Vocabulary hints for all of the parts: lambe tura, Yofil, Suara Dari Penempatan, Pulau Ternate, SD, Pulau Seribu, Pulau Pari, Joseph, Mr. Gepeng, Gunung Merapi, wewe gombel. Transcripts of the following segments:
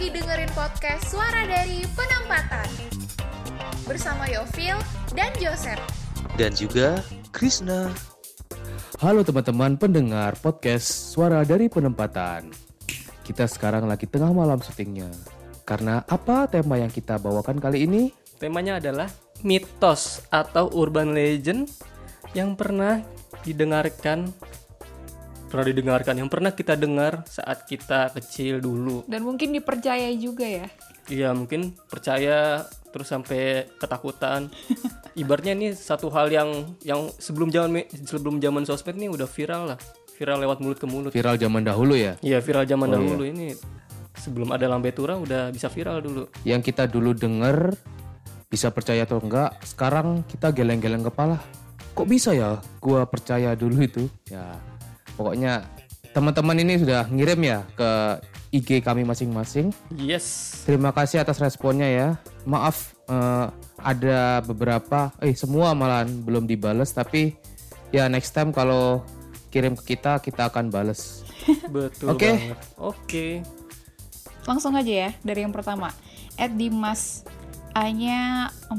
lagi dengerin podcast Suara Dari Penempatan bersama Yofil dan Joseph dan juga Krishna. Halo teman-teman pendengar podcast Suara Dari Penempatan. Kita sekarang lagi tengah malam syutingnya. Karena apa tema yang kita bawakan kali ini? Temanya adalah mitos atau urban legend yang pernah kita dengar saat kita kecil dulu. Dan mungkin dipercaya juga ya? Iya, mungkin percaya terus sampai ketakutan. Ibaratnya ini satu hal yang sebelum zaman sosmed nih udah viral lah. Viral lewat mulut ke mulut. Viral zaman dahulu ya? Iya, viral zaman dahulu iya. Ini sebelum ada lambe tura udah bisa viral dulu. Yang kita dulu dengar bisa percaya atau enggak, sekarang kita geleng-geleng kepala. Kok bisa ya gua percaya dulu itu? Ya, pokoknya teman-teman ini sudah ngirim ya ke IG kami masing-masing. Yes. Terima kasih atas responnya ya. Maaf ada beberapa, semua malahan belum dibales. Tapi ya next time kalau kirim ke kita akan bales. Betul banget. Oke. Langsung aja ya dari yang pertama. @Dimas A-nya 4,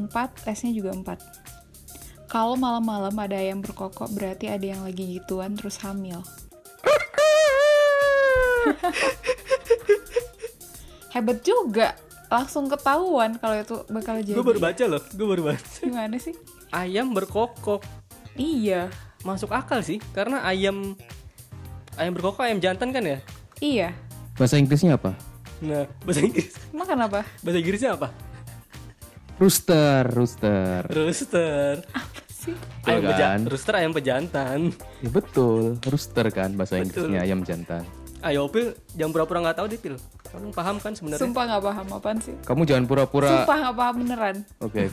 S-nya juga 4. Kalau malam-malam ada ayam berkokok, berarti ada yang lagi gituan terus hamil. Hebat juga. Langsung ketahuan kalau itu bakal jadi. Gue baru baca. Gimana sih? Ayam berkokok. Iya. Masuk akal sih, karena ayam berkokok ayam jantan kan ya? Iya. Bahasa Inggrisnya apa? Nah, bahasa Inggris. Makan apa? Bahasa Inggrisnya apa? Rooster. Sih. Rooster ayam pejantan. Ya betul, rooster kan bahasa Inggrisnya ayam jantan. Ayo Pil, jangan pura-pura enggak tahu deh Pil. Kamu paham kan sebenarnya? Sumpah enggak paham apaan sih? Kamu jangan pura-pura. Sumpah enggak paham beneran. Oke.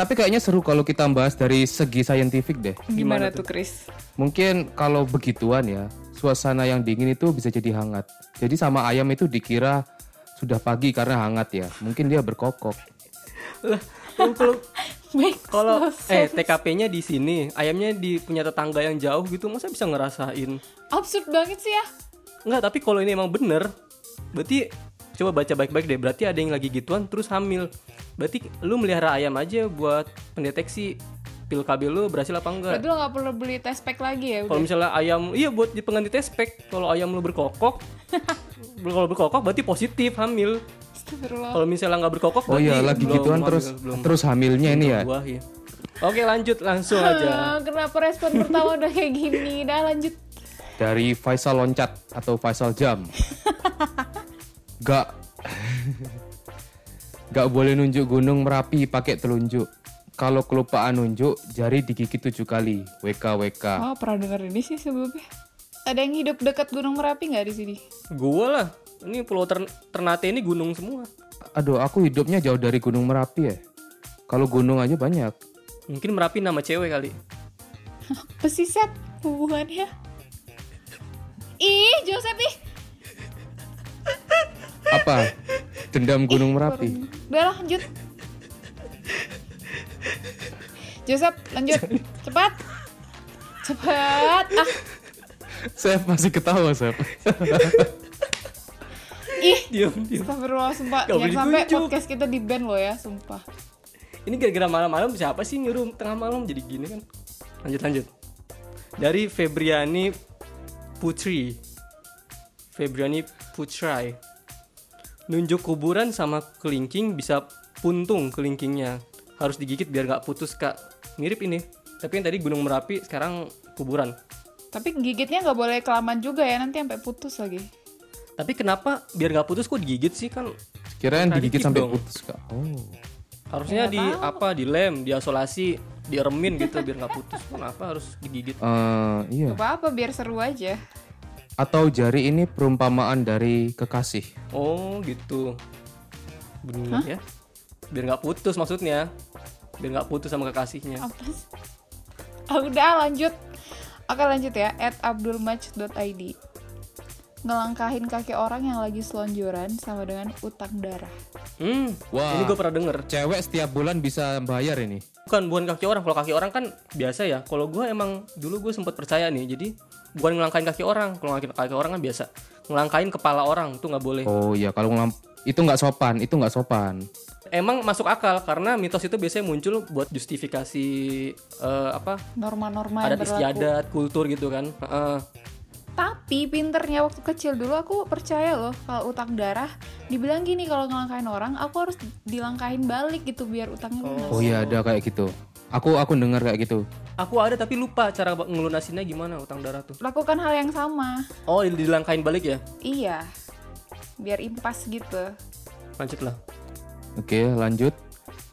Tapi kayaknya seru kalau kita bahas dari segi saintifik deh. Gimana tuh Chris? Mungkin kalau begituan ya, suasana yang dingin itu bisa jadi hangat. Jadi sama ayam itu dikira sudah pagi karena hangat ya. Mungkin dia berkokok. Lah, kalau TKP-nya di sini, ayamnya di punya tetangga yang jauh gitu, masa bisa ngerasain? Absurd banget sih ya. Enggak, tapi kalau ini emang bener, berarti coba baca baik-baik deh. Berarti ada yang lagi gituan terus hamil. Berarti lu melihara ayam aja buat pendeteksi pil KB lu berhasil apa enggak. Berarti lu gak perlu beli test pack lagi ya udah. Kalau misalnya ayam, iya buat pengganti test pack. Kalau ayam lu berkokok, berarti positif hamil. Kalau misalnya nggak berkokok, oh iya lagi gituan terus hamilnya ini ya. Buah, iya. Oke lanjut langsung aja. Kenapa respon pertama udah kayak gini? Dah lanjut. Dari Faisal Loncat atau Faisal Jam. Gak boleh nunjuk gunung Merapi pakai telunjuk. Kalau kelupaan nunjuk, jari digigit 7 kali. WKWK. Oh pernah dengar ini sih sebelumnya. Ada yang hidup dekat gunung Merapi nggak di sini? Gua lah. Ini Pulau Ternate ini gunung semua. Aduh, aku hidupnya jauh dari Gunung Merapi ya. Kalau gunung aja banyak. Mungkin Merapi nama cewek kali. Apa sih Seth hubungannya? Ih, Joseph nih. Apa? Dendam Gunung Merapi. Udah lanjut. Joseph, lanjut. Cepat. Seth masih ketawa, Seth. Ih, diam. Astagfirullah, sumpah. Jangan sampai podcast kita di-ban lo ya, sumpah. Ini gara-gara malam-malam siapa sih nyuruh tengah malam jadi gini kan? Lanjut. Dari Febriani Putrai. Nunjuk kuburan sama kelingking bisa puntung kelingkingnya. Harus digigit biar gak putus, Kak. Mirip ini. Tapi yang tadi Gunung Merapi, sekarang kuburan. Tapi gigitnya gak boleh kelamaan juga ya, nanti sampai putus lagi. Tapi kenapa biar gak putus kok digigit sih kan? Kirain digigit sampai putus Kak. Oh. Harusnya dilem, diisolasi, dieremin gitu biar gak putus. Kenapa harus digigit? Iya. Apa-apa biar seru aja. Atau jari ini perumpamaan dari kekasih. Oh gitu. Benar ya. Biar gak putus maksudnya. Biar gak putus sama kekasihnya. Apa sih? Udah lanjut. Oke lanjut ya. @abdulmatch.id. Ngelangkahin kaki orang yang lagi selonjoran sama dengan utang darah. Wah. Ini gue pernah denger. Cewek setiap bulan bisa bayar ini. Bukan kaki orang. Kalau kaki orang kan biasa ya. Kalau gue emang dulu gue sempat percaya nih. Jadi bukan ngelangkahin kaki orang. Kalau ngelangkahin kaki orang kan biasa. Ngelangkahin kepala orang tuh nggak boleh. Oh iya. Kalau Itu nggak sopan, itu nggak sopan. Emang masuk akal karena mitos itu biasanya muncul buat justifikasi apa? Norma-norma adat istiadat, kultur gitu kan. Tapi pinternya waktu kecil dulu aku percaya loh kalau utang darah dibilang gini, kalau ngelangkain orang aku harus dilangkahin balik gitu biar utangnya lunas. Oh iya ada kayak gitu. Aku dengar kayak gitu. Aku ada tapi lupa cara ngelunasinnya gimana utang darah tuh. Lakukan hal yang sama. Oh, dilangkain balik ya? Iya. Biar impas gitu. Lanjutlah. Oke, lanjut.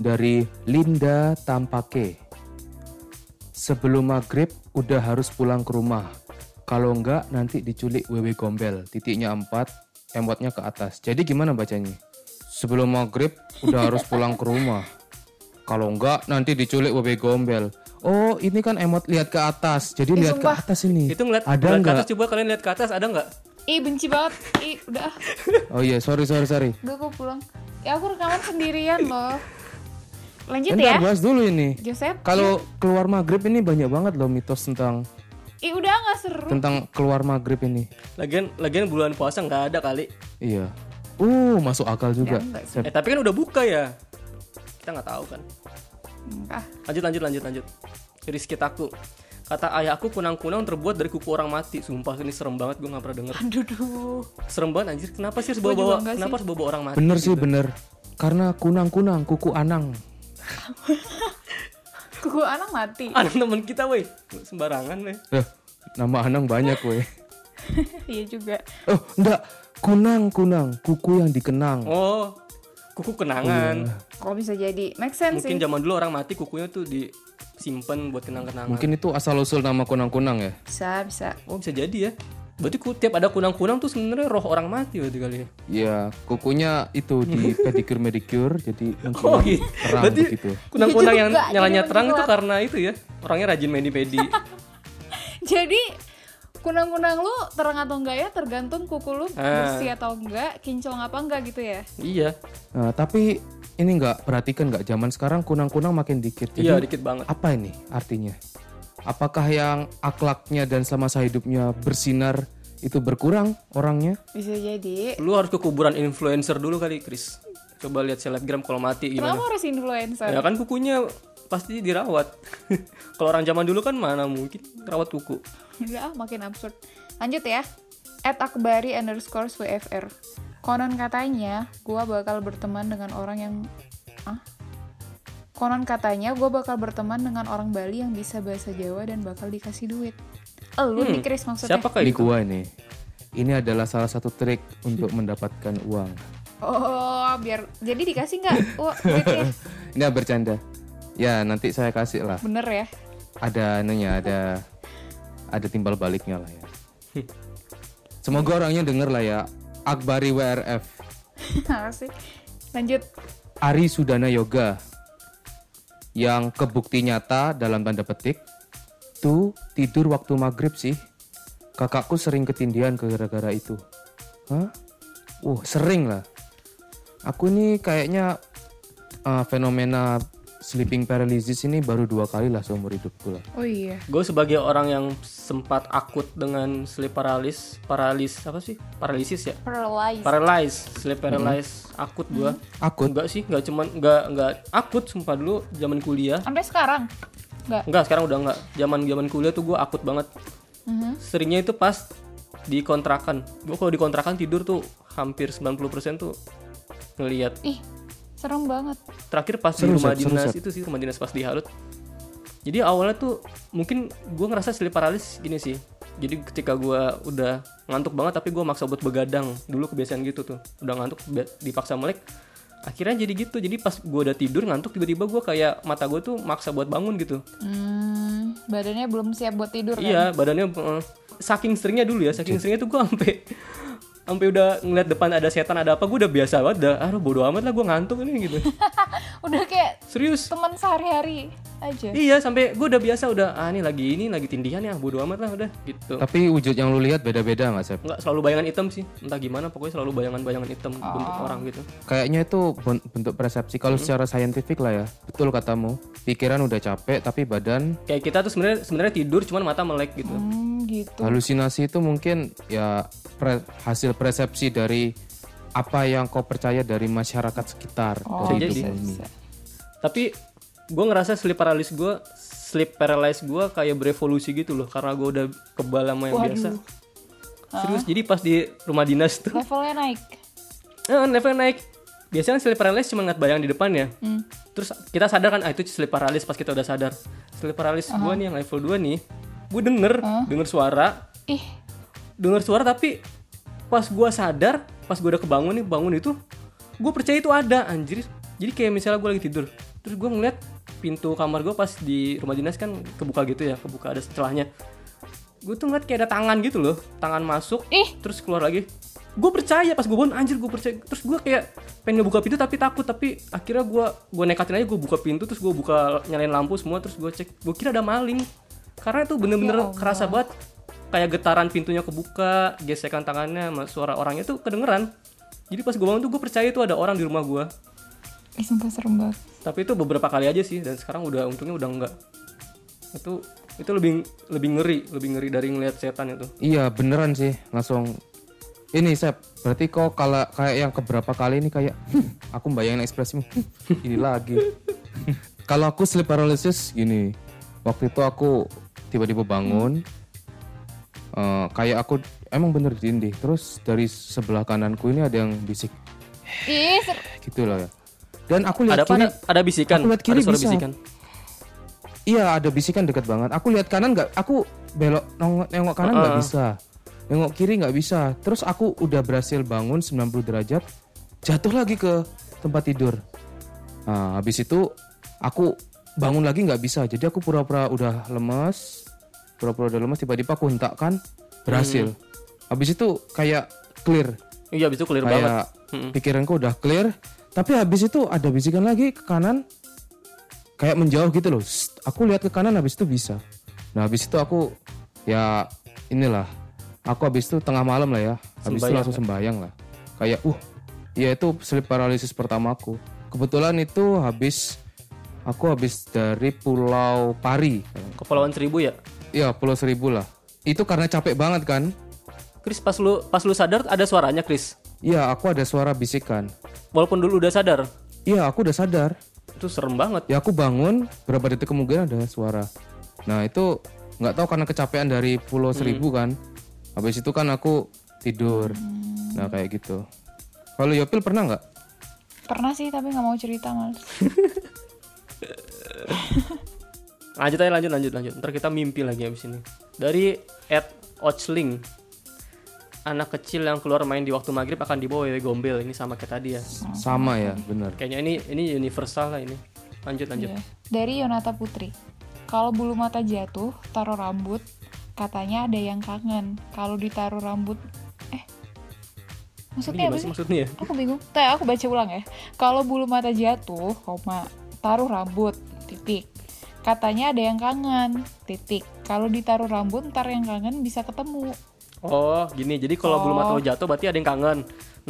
Dari Linda Tampake. Sebelum maghrib udah harus pulang ke rumah. Kalau enggak nanti diculik wewe gombel. Titiknya 4, emotnya ke atas. Jadi gimana bacanya? Sebelum maghrib udah harus pulang ke rumah. Kalau enggak nanti diculik wewe gombel. Oh, ini kan emot lihat ke atas. Jadi lihat ke atas ini. Itu ngeliat ada ke atas, coba kalian lihat ke atas ada enggak? Ih, benci banget. Ih, udah. Oh iya, sorry. Udah aku pulang. Ya aku rekaman sendirian loh. Lanjut bentar, ya. Bahas dulu ini. Joseph. Kalau keluar maghrib ini banyak banget loh mitos tentang udah enggak seru. Tentang keluar maghrib ini. Lagian bulan puasa enggak ada kali. Iya. Masuk akal juga. Ya, tapi kan udah buka ya. Kita enggak tahu kan. Lanjut. Jadi sekitar aku. Kata ayahku kunang-kunang terbuat dari kuku orang mati. Sumpah ini serem banget, gue gak pernah denger. Aduh. Serem banget anjir, kenapa sih harus bawa-bawa orang mati? Bener gitu. Sih bener. Karena kunang-kunang, kuku anang. Kuku anang mati? Anang temen kita weh. Sembarangan weh. Nama anang banyak weh. Iya juga. Oh enggak, kunang-kunang, kuku yang dikenang. Oh, kuku kenangan. Kok bisa jadi, make sense. Mungkin zaman dulu orang mati kukunya tuh disimpan buat kenang-kenangan. Mungkin itu asal-usul nama kunang-kunang ya? Bisa. Oh bisa jadi ya. Berarti tiap ada kunang-kunang tuh sebenarnya roh orang mati berarti kali ya? Iya, kukunya itu di pedicure-medicure jadi oh, gitu. Terang berarti begitu. Kunang-kunang yang nyalanya terang itu karena itu ya? Orangnya rajin medi-medi. Jadi kunang-kunang lu terang atau enggak ya tergantung kuku lu bersih atau enggak, kinclong apa enggak gitu ya? Iya. Tapi ini enggak, perhatikan enggak, zaman sekarang kunang-kunang makin dikit. Jadi, iya, dikit banget. Apa ini artinya? Apakah yang akhlaknya dan selama hidupnya bersinar itu berkurang orangnya? Bisa jadi. Lu harus ke kuburan influencer dulu kali, Chris. Coba lihat selebgram kalau mati gimana. Kenapa harus influencer? Ya kan kukunya pasti dirawat. Kalau orang zaman dulu kan mana mungkin rawat kuku. Udah, makin absurd. Lanjut ya. @akbari_wfr. Konon katanya gue bakal berteman dengan orang Bali yang bisa bahasa Jawa dan bakal dikasih duit. Lu nih Chris maksudnya. Siapa kayak gue ini? Ini adalah salah satu trik untuk mendapatkan uang. Oh, biar jadi dikasih nggak? Duitnya? Nggak, bercanda. Ya nanti saya kasih lah. Bener ya? Ada anunya, ada timbal baliknya lah ya. Semoga orangnya denger lah ya. Akbari WRF. Asik. Lanjut. Ari Sudana Yoga. Yang kebukti nyata dalam tanda petik. Tuh tidur waktu maghrib sih. Kakakku sering ketindihan gara-gara itu. Hah? Sering lah. Aku ini kayaknya fenomena sleeping paralysis ini baru 2 kali lah seumur hidupku lah. Oh iya. Gue sebagai orang yang sempat akut dengan sleep paralisis ya? Paralyzed. Sleep paralysis. Akut gue. Akut? Enggak sih, enggak akut sumpah dulu zaman kuliah. Sampai sekarang? Enggak, sekarang udah enggak. Zaman kuliah tuh gue akut banget. Seringnya itu pas di kontrakan. Gue kalau di kontrakan tidur tuh hampir 90% tuh ngelihat. Ih. Serem banget. Terakhir pas di rumah dinas itu sih, rumah dinas pas diharut. Jadi awalnya tuh mungkin gue ngerasa sleep paralysis gini sih. Jadi ketika gue udah ngantuk banget tapi gue maksa buat begadang. Dulu kebiasaan gitu tuh. Udah ngantuk dipaksa melek. Akhirnya jadi gitu. Jadi pas gue udah tidur ngantuk tiba-tiba gue kayak mata gue tuh maksa buat bangun gitu. Badannya belum siap buat tidur kan? Iya badannya saking seringnya dulu ya. Saking seringnya tuh gue sampai udah ngeliat depan ada setan ada apa, gue udah biasa banget dah, bodo amat lah gue ngantuk ini gitu. Udah kayak serius teman sehari-hari aja. Iya sampai gue udah biasa udah ini lagi tindihan ya, bodo amat lah udah gitu. Tapi wujud yang lu lihat beda-beda nggak Sep? Nggak, selalu bayangan hitam sih, entah gimana pokoknya selalu bayangan hitam bentuk orang gitu. Kayaknya itu bentuk persepsi kalau secara saintifik lah ya. Betul katamu, pikiran udah capek tapi badan kayak kita tuh sebenarnya tidur cuman mata melek gitu. Gitu. Halusinasi itu mungkin ya hasil persepsi dari apa yang kau percaya dari masyarakat sekitar. Dari jadi, ini. Tapi gue ngerasa sleep paralysis gue kayak berevolusi gitu loh, karena gue udah kebal sama yang biasa. Serius, jadi pas di rumah dinas tuh levelnya naik. Biasanya sleep paralysis cuma ngeliat bayang di depan ya. Terus kita sadar kan, ah itu sleep paralysis. Pas kita udah sadar, sleep paralysis gue nih yang level 2 nih, gue denger suara. Denger suara, tapi pas gue sadar, pas gue udah kebangun nih, bangun itu gue percaya itu ada, anjir. Jadi kayak misalnya gue lagi tidur, terus gue ngeliat pintu kamar gue pas di rumah dinas kan kebuka gitu ya, kebuka ada celahnya. Gue tuh ngeliat kayak ada tangan gitu loh, tangan masuk, terus keluar lagi. Gue percaya, pas gue bangun, anjir gue percaya. Terus gue kayak pengen ngebuka pintu tapi takut. Tapi akhirnya gue nekatin aja, gue buka pintu. Terus gue buka, nyalain lampu semua. Terus gue cek, gue kira ada maling. Karena itu bener-bener kerasa banget. Kayak getaran pintunya kebuka, gesekan tangannya, suara orangnya tuh kedengeran. Jadi pas gue bangun tuh gue percaya itu ada orang di rumah gue. Sumpah serem banget. Tapi itu beberapa kali aja sih. Dan sekarang udah, untungnya udah enggak. Itu lebih ngeri dari ngeliat setan itu. Iya beneran sih, langsung. Ini Sep, berarti kok kalau kayak yang keberapa kali ini kayak aku bayangin ekspresimu ini lagi. Kalau aku sleep paralysis gini, waktu itu aku tiba-tiba bangun, kayak aku emang bener dinding. Terus dari sebelah kananku ini ada yang bisik, gitu loh ya. Dan aku lihat kiri, ada bisikan, ada suara bisikan. Iya ada bisikan dekat banget. Aku lihat kanan nggak, aku belok nengok kanan nggak bisa. Nengok kiri gak bisa. Terus aku udah berhasil bangun 90 derajat, jatuh lagi ke tempat tidur. Nah habis itu aku bangun lagi gak bisa. Jadi aku pura-pura udah lemes. Tiba-tiba aku hentakkan, berhasil. Habis itu kayak clear. Iya habis itu clear kayak banget. Pikiranku udah clear. Tapi habis itu ada bisikan lagi ke kanan, kayak menjauh gitu loh. Aku lihat ke kanan habis itu bisa. Nah habis itu aku ya inilah, aku habis itu tengah malam lah ya, habis sembayang, itu langsung sembayang lah. Kayak ya itu sleep paralysis pertamaku. Kebetulan itu habis dari Pulau Pari. Kepulauan Seribu ya? Iya Pulau Seribu lah. Itu karena capek banget kan? Chris pas lu sadar ada suaranya Chris? Iya aku ada suara bisikan. Walaupun dulu udah sadar? Iya aku udah sadar. Itu serem banget. Ya aku bangun berapa detik kemudian ada suara. Nah itu nggak tahu karena kecapean dari Pulau Seribu kan? Habis itu kan aku tidur. Nah kayak gitu. Kalau Yopil pernah gak? Pernah sih tapi gak mau cerita, males. Lanjut aja. Ntar kita mimpi lagi abis ini. Dari @Ochling, anak kecil yang keluar main di waktu maghrib akan dibawa wewe gombel. Ini sama kayak tadi ya. Sama ya benar. Kayaknya ini universal lah ini. Lanjut. Yeah. Dari Yonata Putri, kalau bulu mata jatuh taruh rambut, katanya ada yang kangen. Kalau ditaruh rambut maksudnya apa sih? Maksudnya? Aku bingung. Aku baca ulang ya. Kalau bulu mata jatuh, taruh rambut, titik. Katanya ada yang kangen, titik. Kalau ditaruh rambut, ntar yang kangen bisa ketemu. Oh, gini. Jadi kalau bulu mata lo jatuh berarti ada yang kangen.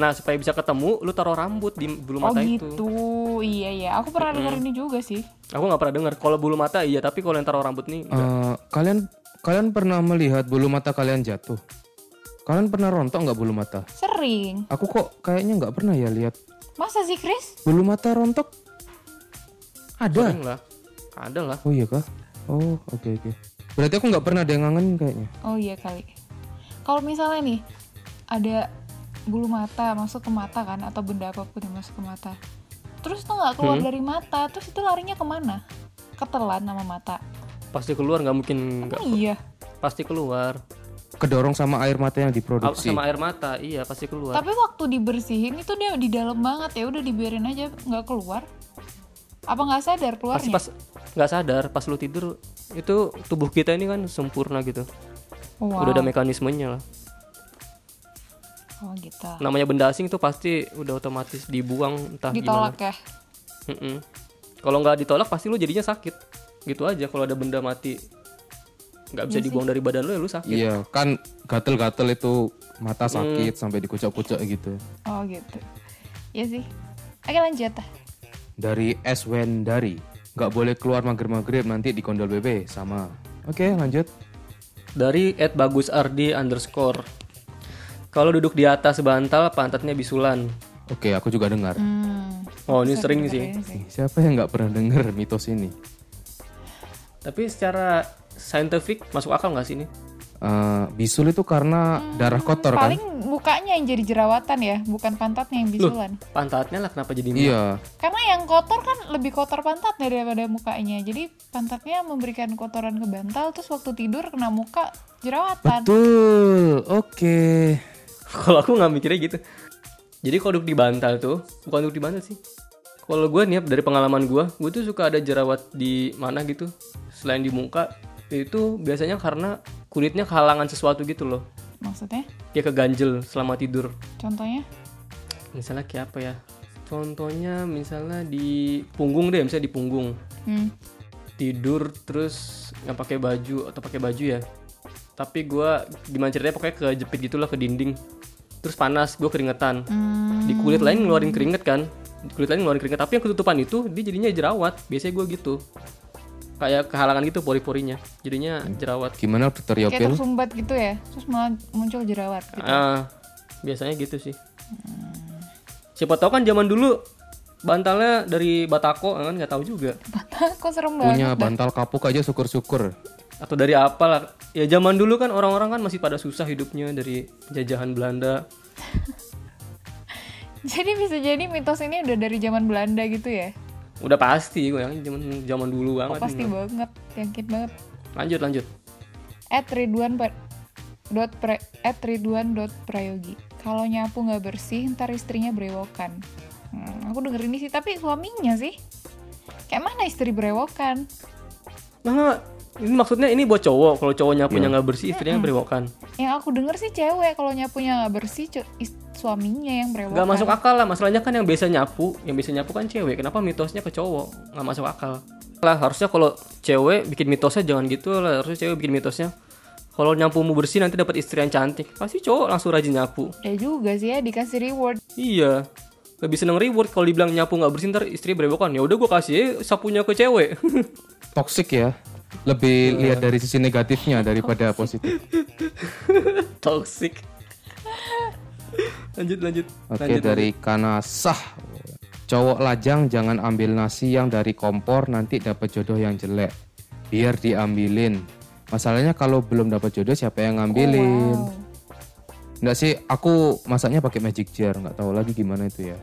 Nah, supaya bisa ketemu, lu taruh rambut di bulu mata gitu. Oh, gitu. Iya. Aku pernah denger ini juga sih. Aku nggak pernah denger. Kalau bulu mata iya, tapi kalau yang taruh rambut nih Kalian pernah melihat bulu mata kalian jatuh? Kalian pernah rontok nggak bulu mata? Sering. Aku kok kayaknya nggak pernah ya lihat. Masa sih, Chris? Bulu mata rontok? Ada. Sering lah. Ada lah. Oh iya kah? Oh oke. Berarti aku nggak pernah ada yang ngangenin kayaknya. Oh iya kali. Kalau misalnya nih ada bulu mata masuk ke mata kan, atau benda apapun yang masuk ke mata, terus tuh nggak keluar dari mata, terus itu larinya kemana? Ketelan sama mata. Pasti keluar, nggak mungkin nggak. Iya. Pasti keluar. Kedorong sama air mata yang diproduksi. Sama air mata, iya pasti keluar. Tapi waktu dibersihin itu dia di dalam banget ya, udah dibiarin aja nggak keluar. Apa nggak sadar keluarnya? Pasti nggak sadar, pas lu tidur itu tubuh kita ini kan sempurna gitu. Wow. Udah ada mekanismenya lah. Oh gitu. Namanya benda asing itu pasti udah otomatis dibuang entah ditolak gimana. Ditolak ya? Kalau nggak ditolak pasti lu jadinya sakit. Gitu aja, kalau ada benda mati nggak bisa dibuang dari badan lu ya lu sakit. Iya kan, gatel-gatel itu mata sakit sampai dikucok-kucok gitu. Oh gitu. Iya sih. Oke lanjut. Dari Swendari, nggak boleh keluar maghrib nanti di kondol BB sama. Oke lanjut. Dari @bagusardi_, Kalau duduk di atas bantal, pantatnya bisulan. Oke, aku juga dengar. Oh, ini sering sih. Siapa yang nggak pernah dengar mitos ini? Tapi secara scientific masuk akal nggak sih ini? Bisul itu karena darah kotor paling kan? Paling mukanya yang jadi jerawatan ya, bukan pantatnya yang bisulan. Loh, pantatnya lah kenapa jadi minyak? Iya. Karena yang kotor kan lebih kotor pantatnya daripada mukanya. Jadi pantatnya memberikan kotoran ke bantal, terus waktu tidur kena muka jerawatan. Betul, oke. Kalau aku gak mikirnya gitu. Jadi kalau duduk di bantal tuh, bukan duduk di bantal sih. Kalau gue nih dari pengalaman gue tuh suka ada jerawat di mana gitu. Selain di muka, itu biasanya karena kulitnya kehalangan sesuatu gitu loh. Maksudnya? Dia keganjel selama tidur. Contohnya? Misalnya kayak apa ya? Contohnya misalnya di punggung deh, misalnya di punggung. Tidur terus gak pakai baju atau pakai baju ya. Tapi gue gimana ceritanya pokoknya kejepit gitu lah ke dinding. Terus panas, gue keringetan. Di kulit lain ngeluarin keringet kan. Tapi yang ketutupan itu dia jadinya jerawat. Biasanya gue gitu. Kayak kehalangan gitu pori-porinya. Jadinya jerawat. Gimana dokter Yofil? Kayak tersumbat gitu ya. Terus malah muncul jerawat gitu. Biasanya gitu sih. Siapa tahu kan zaman dulu bantalnya dari batako kan, gak tahu juga. Batako serem banget. Punya bantal kapuk aja syukur-syukur. Atau dari apalah. Ya zaman dulu kan orang-orang kan masih pada susah hidupnya dari penjajahan Belanda. Jadi bisa jadi mitos ini udah dari zaman Belanda gitu ya? Udah pasti, gue yakin zaman dulu banget. Pasti nih, banget, yakin banget. Lanjut. @ridwan.prayogi. Kalau nyapu nggak bersih, ntar istrinya berewokan. Aku denger ini sih, tapi suaminya sih. Kayak mana istri berewokan? Nah, ini maksudnya ini buat cowok, kalau cowok nyapunya nggak bersih istrinya berewokan. Yang aku denger sih cewek kalau nyapunya nggak bersih suaminya yang berewokan. Nggak masuk akal lah, masalahnya kan yang biasa nyapu kan cewek. Kenapa mitosnya ke cowok? Nggak masuk akal lah, harusnya kalau cewek bikin mitosnya jangan gitu lah. Harusnya cewek bikin mitosnya kalau nyapumu bersih nanti dapat istri yang cantik. Pasti cowok langsung rajin nyapu. Ya juga sih ya, dikasih reward. Iya, lebih seneng reward. Kalau dibilang nyapu nggak bersih ntar istri berewokan, ya udah gue kasih sapunya ke cewek. Toxic ya. Lebih lihat dari sisi negatifnya daripada positif. Toxic. Lanjut. Oke, dari Kanasah. Cowok lajang jangan ambil nasi yang dari kompor, nanti dapat jodoh yang jelek. Biar diambilin. Masalahnya kalau belum dapat jodoh siapa yang ngambilin? Oh, wow. Nggak sih, aku masaknya pakai magic jar, nggak tahu lagi gimana itu ya.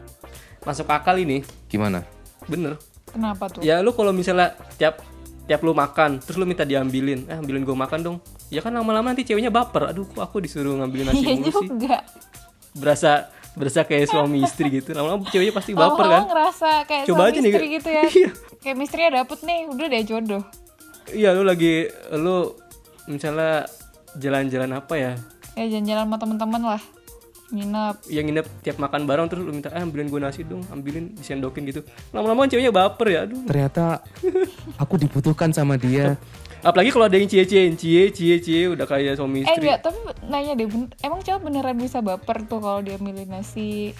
Masuk akal ini. Gimana? Bener. Kenapa tuh? Ya lu kalau misalnya tiap lu makan, terus lu minta diambilin. Ambilin gue makan dong. Ya kan lama-lama nanti ceweknya baper. Aduh, aku disuruh ngambilin nasi mulu sih. Berasa kayak suami istri gitu. Lama-lama ceweknya pasti baper kan. Ngerasa kayak coba suami aja istri nih, gitu ya. Iya. Kayak istrinya dapet nih, udah deh jodoh. Iya, lu misalnya jalan-jalan apa ya? Ya jalan-jalan sama teman-teman lah. Nginep tiap makan bareng terus lu minta ambilin gue nasi dong, ambilin disendokin gitu. Lama-lama ceweknya baper ya, aduh. Ternyata aku dibutuhkan sama dia. Apalagi kalau ada yang cie udah kayak suami istri. Enggak, tapi nanya deh, emang cowok beneran bisa baper tuh kalau dia milih nasi?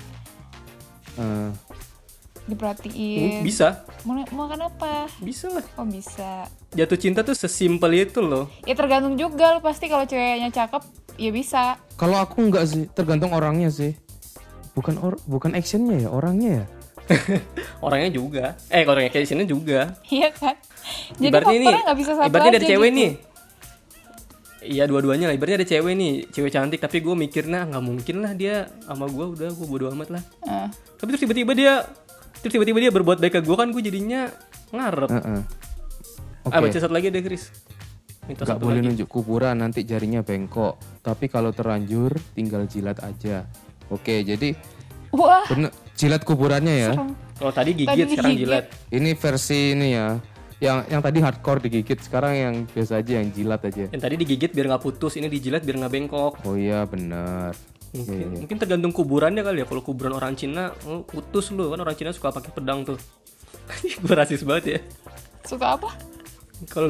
Diperhatiin. Bisa. Mau makan apa? Bisa lah. Oh, bisa. Jatuh cinta tuh sesimpel itu loh. Ya tergantung juga, lu pasti kalau ceweknya cakep ya bisa. Kalau aku enggak sih, tergantung orangnya sih. Bukan actionnya ya, orangnya ya. Orangnya juga. Orangnya kayak sini juga. Iya kan. Jadi faktornya enggak bisa satu aja. Ibaratnya dari cewek gitu. Nih. Iya, dua-duanya lah. Ibaratnya ada cewek nih, cewek cantik tapi gue mikirnya enggak mungkin lah dia sama gue, udah gue bodo amat lah. Tapi terus tiba-tiba dia berbuat baik ke gue kan gue jadinya ngarep. Okay. Baca satu lagi deh, Chris. Gak boleh nunjuk kuburan, nanti jarinya bengkok. Tapi kalau terlanjur tinggal jilat aja. Oke, jadi bener, jilat kuburannya ya. Kalau tadi sekarang jilat. Ini versi ini ya. Yang tadi hardcore digigit, sekarang yang biasa aja, yang jilat aja. Yang tadi digigit biar gak putus, ini dijilat biar gak bengkok. Oh iya benar. Mungkin tergantung kuburannya kali ya. Kalau kuburan orang Cina putus lu, kan orang Cina suka pakai pedang tuh. Gue rasis banget ya. Suka apa? Kalau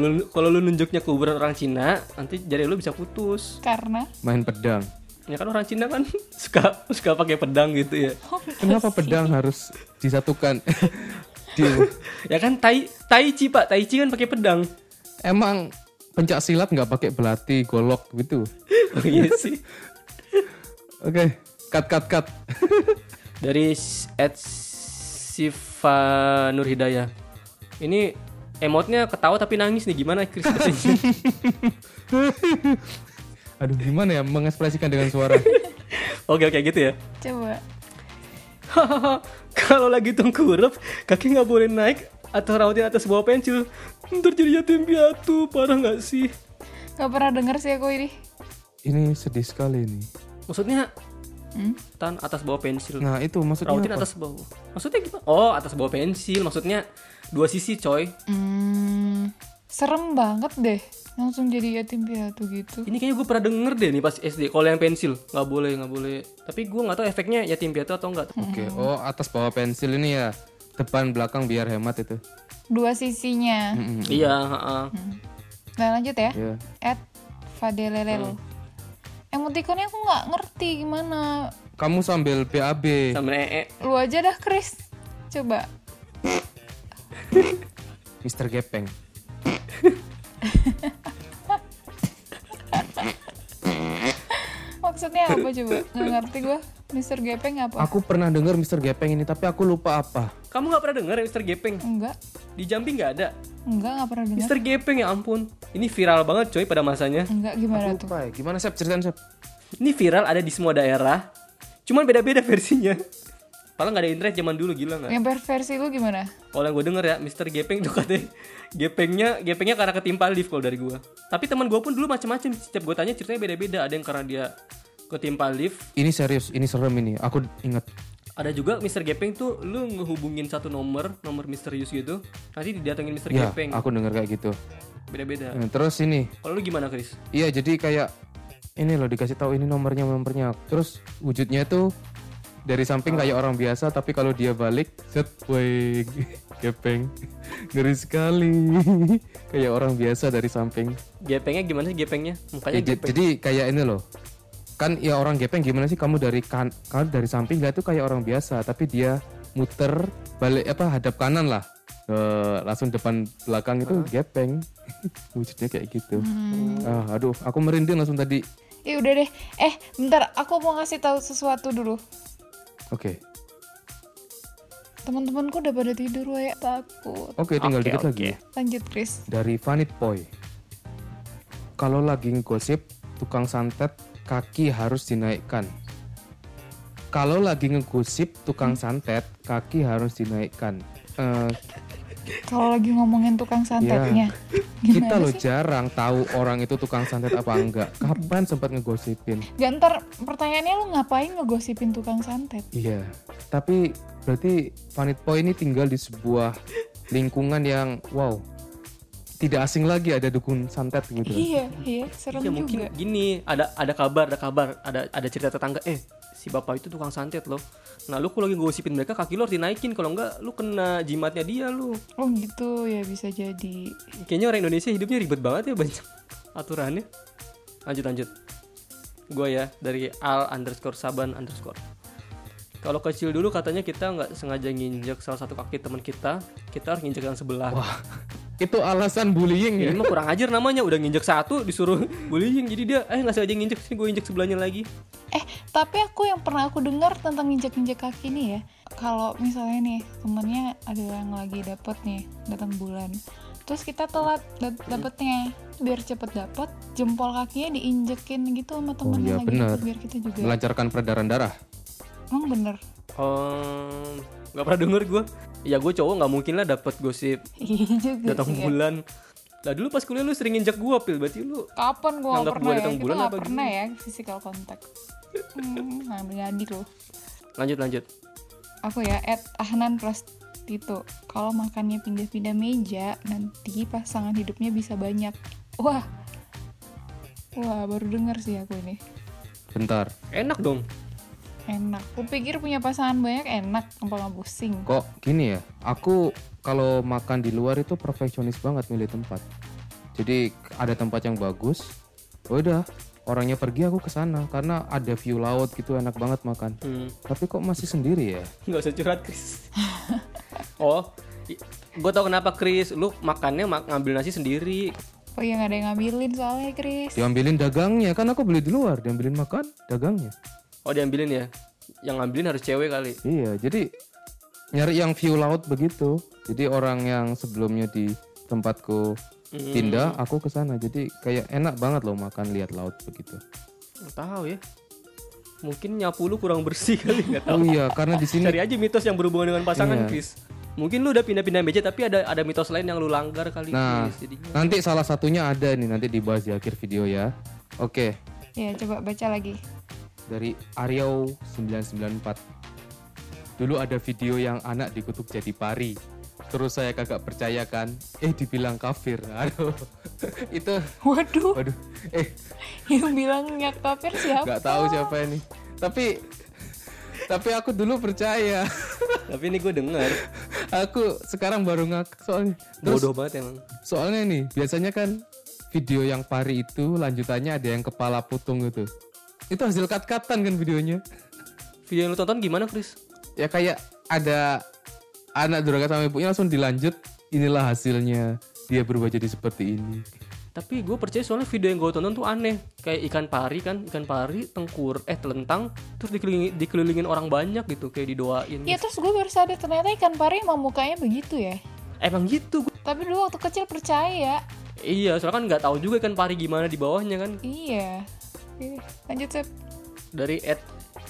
lu nunjuknya kuburan orang Cina, nanti jari lu bisa putus. Karena? Main pedang. Ya kan orang Cina kan suka pakai pedang gitu ya. Kenapa pedang harus disatukan? Ya kan tai chi Pak, tai chi kan pakai pedang. Emang pencak silat nggak pakai belati, golok gitu? Oh iya sih. Oke, cut. Dari @Siva Nur Hidayah. Ini emotnya ketawa tapi nangis nih, gimana Chris? Aduh, gimana ya mengekspresikan dengan suara? Oke, gitu ya. Coba. Kalau lagi tengkurap, kaki nggak boleh naik atau rawatin atas bawah pensil. Ntar jadi yatim piatu, parah nggak sih? Nggak pernah denger sih aku ini. Ini sedih sekali ini. Maksudnya tan atas bawah pensil. Nah itu maksudnya rawatin apa? Atas bawah. Maksudnya gimana? Oh atas bawah pensil. Maksudnya dua sisi coy. Serem banget deh. Langsung jadi yatim piatu gitu. Ini kayaknya gue pernah denger deh nih pas SD. Kalau yang pensil nggak boleh. Tapi gue nggak tahu efeknya yatim piatu atau enggak. Oke. Oh atas bawah pensil ini ya. Depan belakang biar hemat itu. Dua sisinya. Iya. Nah lanjut ya. Yeah. At Fadelelelo. Emotikonnya aku nggak ngerti gimana. Kamu sambil BAB. Sambil ee. Lu aja dah Chris. Coba. Mr. Gepeng. Maksudnya apa coba? Nggak ngerti gue. Mr. Gepeng apa? Aku pernah dengar Mr. Gepeng ini tapi aku lupa apa. Kamu nggak pernah dengar ya Mr. Gepeng? Enggak. Di Jambi nggak ada? Enggak, nggak pernah dengar. Mr. Gepeng ya ampun, ini viral banget coy pada masanya. Enggak, gimana aku tuh? Lupa ya. Gimana Sep? Ceritain Sep. Ini viral ada di semua daerah, cuman beda-beda versinya. Padahal nggak ada internet zaman dulu, gila nggak? Yang versi lu gimana? Kalau yang gue denger ya Mr. Gepeng tuh katanya Gepengnya karena ketimpa lift kalau dari gue. Tapi teman gue pun dulu macam-macam. Setiap gue tanya ceritanya beda-beda. Ada yang karena dia ketimpa lift. Ini serius, ini serem ini. Aku ingat. Ada juga Mr. Gepeng tuh lu ngehubungin satu nomor misterius gitu. Nanti didatengin Mr. Ya, Gepeng. Aku denger kayak gitu. Beda-beda. Nah, terus ini. Kalau lu gimana, Chris? Iya, jadi kayak ini lo dikasih tahu ini nomornya. Terus wujudnya tuh dari samping kayak orang biasa tapi kalau dia balik set boy Gepeng. Ngeri sekali. Kayak orang biasa dari samping. Gepengnya gimana sih Gepengnya? Mukanya ya, Gepeng. Jadi kayak ini loh. Kan ya orang gepeng gimana sih kamu dari dari samping nggak tuh kayak orang biasa tapi dia muter balik hadap kanan lah langsung depan belakang itu gepeng. Wujudnya kayak gitu. Aduh aku merinding langsung tadi. Ih udah deh bentar aku mau ngasih tahu sesuatu dulu. Oke. Teman-temanku udah pada tidur ya takut. Oke tinggal dikit lagi. Lanjut Chris. Dari Vanit Boy. Kalau lagi ngegosip tukang santet kaki harus dinaikkan. Kalau lagi ngegosip tukang santet, kaki harus dinaikkan. Kalau lagi ngomongin tukang santetnya, ya. Kita lo jarang tahu orang itu tukang santet apa enggak. Kapan sempat ngegosipin? Ntar pertanyaannya lo ngapain ngegosipin tukang santet? Iya, tapi berarti Vanit Boy ini tinggal di sebuah lingkungan yang wow. Tidak asing lagi ada dukun santet gitu. Iya, serem juga. Mungkin gini, ada kabar, ada cerita tetangga, si bapak itu tukang santet loh. Nah, lu kalau lagi ngegosipin mereka kaki lu harus dinaikin, kalau enggak lu kena jimatnya dia lu. Oh, gitu ya bisa jadi. Kayaknya orang Indonesia hidupnya ribet banget ya banyak aturannya. Lanjut. Gua ya dari al_saban_. Kalau kecil dulu katanya kita enggak sengaja nginjek salah satu kaki teman kita harus nginjek yang sebelah. Wah. Itu alasan bullying ya? Ini mah kurang ajar namanya, udah nginjek satu disuruh bullying. Jadi dia gak sengaja nginjek, sini gue injek sebelahnya lagi. Tapi aku dengar tentang nginjek-nginjek kaki nih ya. Kalau misalnya nih temennya ada yang lagi dapet nih, datang bulan. Terus kita telat dapetnya, biar cepet dapet jempol kakinya diinjekin gitu sama temennya. Oh iya bener, biar kita juga melancarkan peredaran darah. Emang bener? Gak pernah denger gue. Ya gue cowok gak mungkin lah dapet gosip datang bulan. Nah dulu pas kuliah lu sering injek gue Pil. Berarti lu kapan gue gak pernah ya? Kita gak pernah ya physical contact. Nggak jadi loh. Lanjut aku ya @ahnan+tito. Kalau makannya pindah-pindah meja nanti pasangan hidupnya bisa banyak. Wah baru denger sih aku ini. Bentar. Enak dong. Enak, aku pikir punya pasangan banyak enak, kepala pusing. Kok gini ya, aku kalau makan di luar itu perfeksionis banget milih tempat. Jadi ada tempat yang bagus, udah orangnya pergi aku kesana karena ada view laut gitu enak banget makan. Tapi kok masih sendiri ya? Gak usah curhat Chris. Gue tau kenapa Chris, lu makannya ngambil nasi sendiri. Oh iya gak ada yang ngambilin soalnya Chris. Diambilin dagangnya, kan aku beli di luar, diambilin makan dagangnya. Oh, diambilin ya? Yang ngambilin harus cewek kali. Iya, jadi nyari yang view laut begitu. Jadi orang yang sebelumnya di tempatku pindah, aku kesana. Jadi kayak enak banget loh makan lihat laut begitu. Nggak tahu ya. Mungkin nyapu lu kurang bersih kali, nggak tahu. Oh iya, karena di sini. Cari aja mitos yang berhubungan dengan pasangan, Chris. Mungkin lu udah pindah-pindah meja tapi ada mitos lain yang lu langgar kali. Nah, Chris, nanti salah satunya ada nih, nanti dibahas di akhir video ya. Oke. Ya, coba baca lagi. Dari Ariau 994. Dulu ada video yang anak dikutuk jadi pari. Terus saya kagak percaya kan. Dibilang kafir. Aduh. Itu. Waduh. Waduh. Yang bilangnya kafir siapa? Gak tahu siapa ini. Tapi aku dulu percaya. Tapi ini gue dengar. Aku sekarang baru ngakak soalnya. Terus, bodoh banget emang. Soalnya nih, biasanya kan video yang pari itu lanjutannya ada yang kepala potong gitu. Itu hasil cut-cutan kan videonya. Video yang lu tonton gimana, Chris? Ya kayak ada anak durhaka sama ibunya langsung dilanjut. Inilah hasilnya. Dia berubah jadi seperti ini. Tapi gue percaya soalnya video yang gue tonton tuh aneh. Kayak ikan pari telentang. Terus dikelilingin orang banyak gitu. Kayak didoain. Ya gitu. Terus gue baru sadar ternyata ikan pari emang mukanya begitu ya. Emang gitu. Tapi dulu waktu kecil percaya. Iya, soalnya kan gak tahu juga ikan pari gimana di bawahnya kan. Iya. Lanjut, Sep. Dari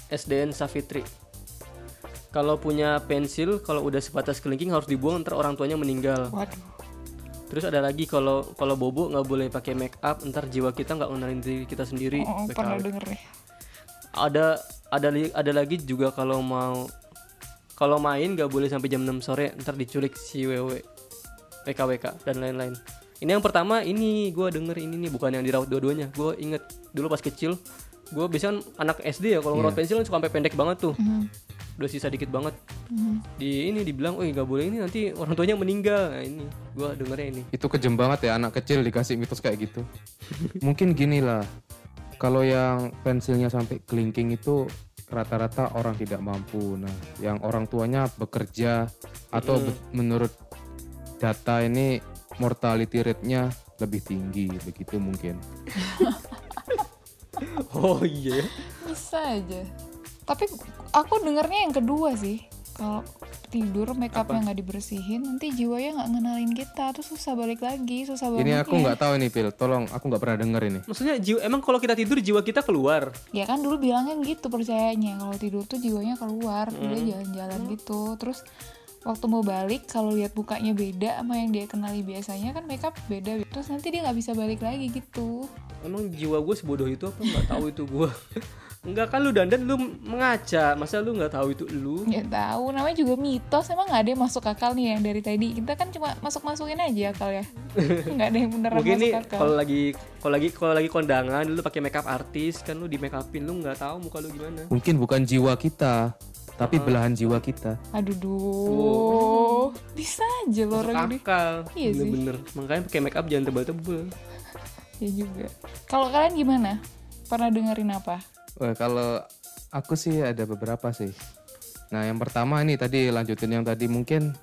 @SDN Safitri. Kalau punya pensil, kalau udah sebatas kelingking harus dibuang, ntar orang tuanya meninggal. Waduh. Terus ada lagi kalau bobo nggak boleh pakai make up, ntar jiwa kita nggak ngenalin diri kita sendiri. Pernah denger deh. Ada lagi juga kalau main nggak boleh sampai jam 6 sore, ntar diculik si wewe, WKWK dan lain-lain. Ini yang pertama, ini gue denger ini nih, bukan yang dirawat dua-duanya. Gue inget dulu pas kecil, gue biasanya anak SD ya, kalau ngerawat pensil suka sampai pendek banget tuh. Udah sisa dikit banget. Di ini dibilang, "Oi, enggak boleh ini, nanti orang tuanya meninggal." Nah, ini gua dengernya ini. Itu kejem banget ya anak kecil dikasih mitos kayak gitu. Mungkin gini lah. Kalau yang pensilnya sampai kelingking itu rata-rata orang tidak mampu. Nah, yang orang tuanya bekerja atau menurut data ini mortality rate-nya lebih tinggi begitu mungkin. Oh iya. Bisa aja. Tapi aku dengarnya yang kedua sih. Kalau tidur make upnya nggak dibersihin, nanti jiwanya nggak ngenalin kita, terus susah balik lagi, susah banget. Ini aku nggak tahu nih, Pil. Tolong, aku nggak pernah dengar ini. Maksudnya jiwa, emang kalau kita tidur jiwa kita keluar? Ya kan dulu bilangnya gitu percayanya, kalau tidur tuh jiwanya keluar, dia jalan-jalan gitu. Terus waktu mau balik, kalau lihat mukanya beda sama yang dia kenali biasanya kan make up beda. Terus nanti dia nggak bisa balik lagi gitu. Emang jiwa gue sebodoh itu apa? Nggak tahu itu gue. Enggak kan lu dandan lu mengaca, masa lu nggak tahu itu lu? Ya tahu, namanya juga mitos, emang nggak ada yang masuk akal nih yang dari tadi. Kita kan cuma masukin aja akal ya, nggak ada yang beneran mungkin masuk akal. Kalau lagi kondangan lu pakai makeup artis kan, lu di makeupin lu nggak tahu muka lu gimana. Mungkin bukan jiwa kita, tapi belahan jiwa kita. Aduh, bisa aja lo orang ini. Akal, iya sih. Bener. Makanya pakai makeup jangan tebal-tebal. Ya juga. Kalau kalian gimana? Pernah dengerin apa? Wah, kalau aku sih ada beberapa sih. Nah, yang pertama ini tadi, lanjutin yang tadi, mungkin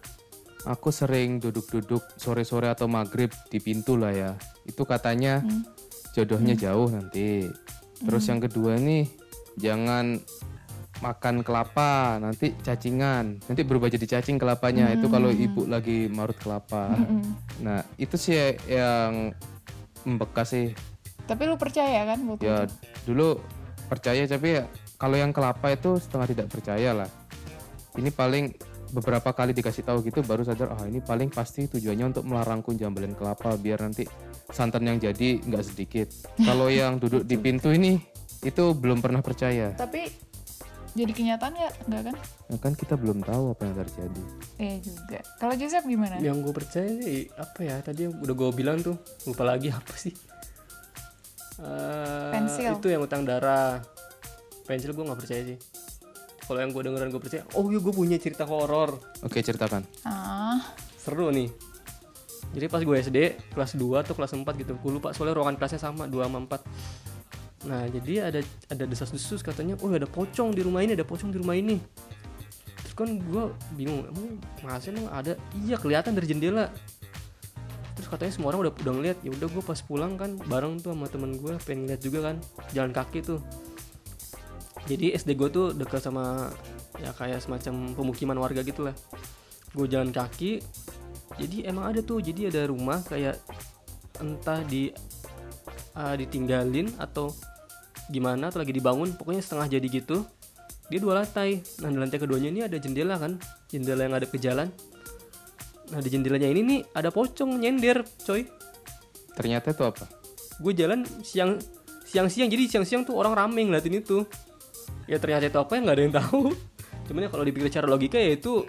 aku sering duduk-duduk sore-sore atau maghrib di pintu lah ya. Itu katanya jodohnya jauh nanti. Terus yang kedua nih, jangan makan kelapa, nanti cacingan. Nanti berubah jadi cacing kelapanya. Itu kalau ibu lagi marut kelapa. Nah, itu sih yang membekas sih. Tapi lu percaya kan? Ya, dulu percaya, tapi ya, kalau yang kelapa itu setengah tidak percaya lah. Ini paling beberapa kali dikasih tahu gitu baru sadar, ini paling pasti tujuannya untuk melarangku jambalin kelapa biar nanti santan yang jadi nggak sedikit. Kalau yang duduk di pintu ini itu belum pernah percaya. Tapi jadi kenyataan nggak kan? Ya kan kita belum tahu apa yang terjadi. Juga. Kalau Joseph gimana? Yang gue percaya apa ya? Tadi udah gue bilang tuh, lupa lagi apa sih? Pensil. Itu yang utang darah. Pensil gue gak percaya sih. Kalau yang gue dengeran gue percaya. Oh iya, gue punya cerita horor. Oke, ceritakan. Seru nih. Jadi pas gue SD kelas 2 atau kelas 4 gitu, gue lupa soalnya ruangan kelasnya sama 2 sama 4. Nah, jadi ada desas-desus katanya, ada pocong di rumah ini, Terus kan gue bingung, emang masih ada? Iya, kelihatan dari jendela. Terus katanya semua orang udah ngeliat. Ya udah, gue pas pulang kan bareng tuh sama temen gue, pengen lihat juga kan, jalan kaki tuh. Jadi SD gue tuh dekat sama ya kayak semacam pemukiman warga gitulah. Gue jalan kaki. Jadi emang ada tuh, jadi ada rumah kayak entah ditinggalin atau gimana atau lagi dibangun, pokoknya setengah jadi gitu. Dia 2 lantai. Nah, di lantai keduanya ini ada jendela kan, jendela yang ada ke jalan. Nah, di jendelanya ini nih ada pocong nyender, coy. Ternyata itu apa? Gue jalan siang-siang, jadi siang-siang tuh orang rame ngeliatin itu. Ya ternyata itu apa ya nggak ada yang tahu. Cuman ya kalau dipikir secara logika ya itu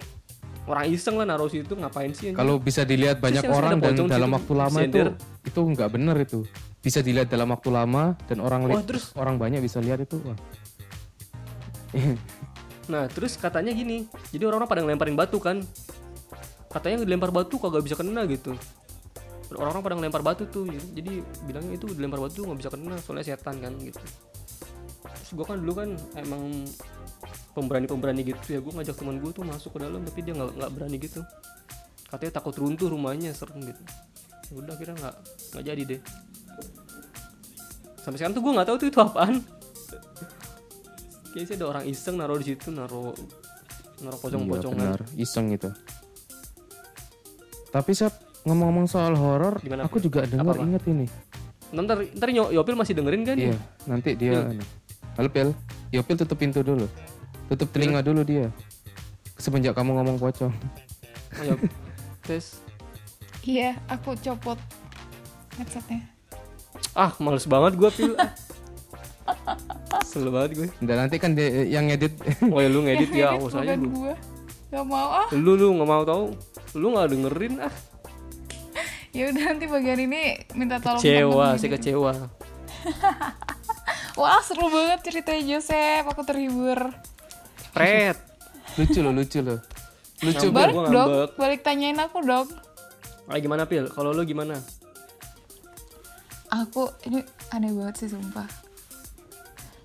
orang iseng lah naruh situ, ngapain sih? Kalau bisa dilihat banyak orang dan dalam waktu lama itu nggak bener itu. Bisa dilihat dalam waktu lama dan orang banyak bisa lihat itu. Wah. Nah terus katanya gini, jadi orang-orang pada ngelemparin batu kan, katanya dilempar batu kagak bisa kena gitu. Orang-orang pada ngelempar batu tuh, jadi bilangnya itu dilempar batu nggak bisa kena soalnya setan kan gitu. Terus gue kan dulu kan emang pemberani gitu ya, gue ngajak teman gue tuh masuk ke dalam tapi dia nggak berani gitu, katanya takut runtuh rumahnya, serem gitu. Udah akhirnya nggak jadi deh. Sampai sekarang tuh gue nggak tahu tuh itu apaan. Kayaknya sih ada orang iseng naruh di situ, naruh pocong-pocongan. Iya, benar, iseng gitu. Tapi Sep, ngomong-ngomong soal horor, aku juga dengar inget ini. Ntar Yopil masih dengerin kan? Iya, ya? Nanti dia. Halo Pil, Yopil tutup pintu dulu, tutup telinga dulu dia. Semenjak kamu ngomong pocong. Ayo, tes. Iya, aku copot headsetnya. Ah, males banget gue Pil. Selalu banget gue. Nggak, nanti kan yang ngedit. Oh ya lu ngedit ya, aku saja lu. Gak mau ah. Lu nggak mau tahu. Lu nggak dengerin ah. Ya udah nanti bagian ini minta tolong. Kecewa, saya kecewa. Wah seru banget ceritanya Joseph, aku terhibur. Pret, lucu lo. Lucu banget. Balik tanyain aku dong. Kayak gimana Pil? Kalau lu gimana? Aku ini aneh banget sih sumpah.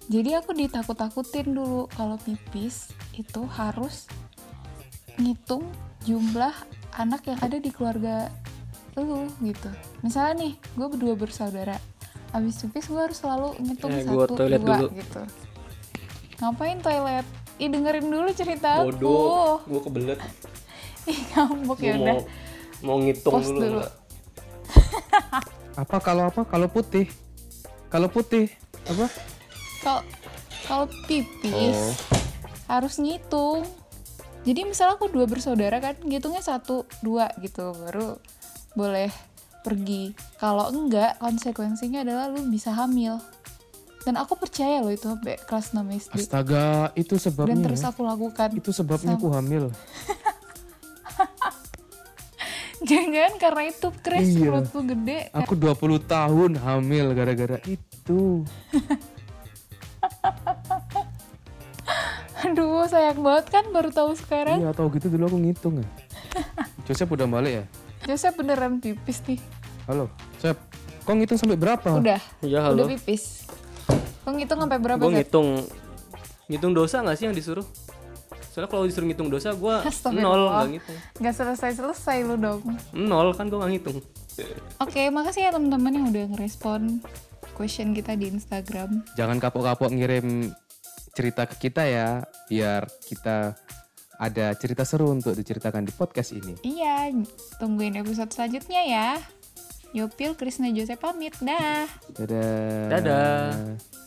Jadi aku ditakut-takutin dulu kalau pipis itu harus ngitung jumlah anak yang ada di keluarga lu gitu. Misalnya nih, gue berdua bersaudara. Abis pipis gue harus selalu ngitung 1, 2 dulu. Gitu. Ngapain toilet? Ih dengerin dulu cerita aku. Bodoh, gue kebelet. Ih ngambek ya udah. Mau ngitung post dulu. Apa kalau putih? Kalau putih apa? Kalau pipis harus ngitung. Jadi misalnya aku 2 bersaudara kan, ngitungnya 1, 2 gitu baru boleh pergi. Kalau enggak konsekuensinya adalah lu bisa hamil. Dan aku percaya loh itu sampai kelas 6 SD. Astaga, itu sebabnya. Dan terus aku lakukan. Itu sebabnya aku hamil. Jangan karena itu Chris perutku gede. Aku 20 tahun hamil gara-gara itu. Aduh sayang banget kan baru tahu sekarang. Iya tahu gitu dulu aku ngitung ya. Joseph udah balik ya? Joseph beneran pipis nih. Halo Joseph, kok ngitung sampai berapa? Udah ya, halo. Udah pipis. Kok ngitung sampai berapa? Gue ngitung dosa gak sih yang disuruh? Soalnya kalau disuruh ngitung dosa gue nol gak ngitung. Gak selesai-selesai lu dong. Nol kan gue gak ngitung. Oke, makasih ya teman-teman yang udah ngerespon question kita di Instagram. Jangan kapok-kapok ngirim cerita ke kita ya, biar kita ada cerita seru untuk diceritakan di podcast ini. Iya, tungguin episode selanjutnya ya. Yopil, Krisna, Joseph pamit, dah. Dadah.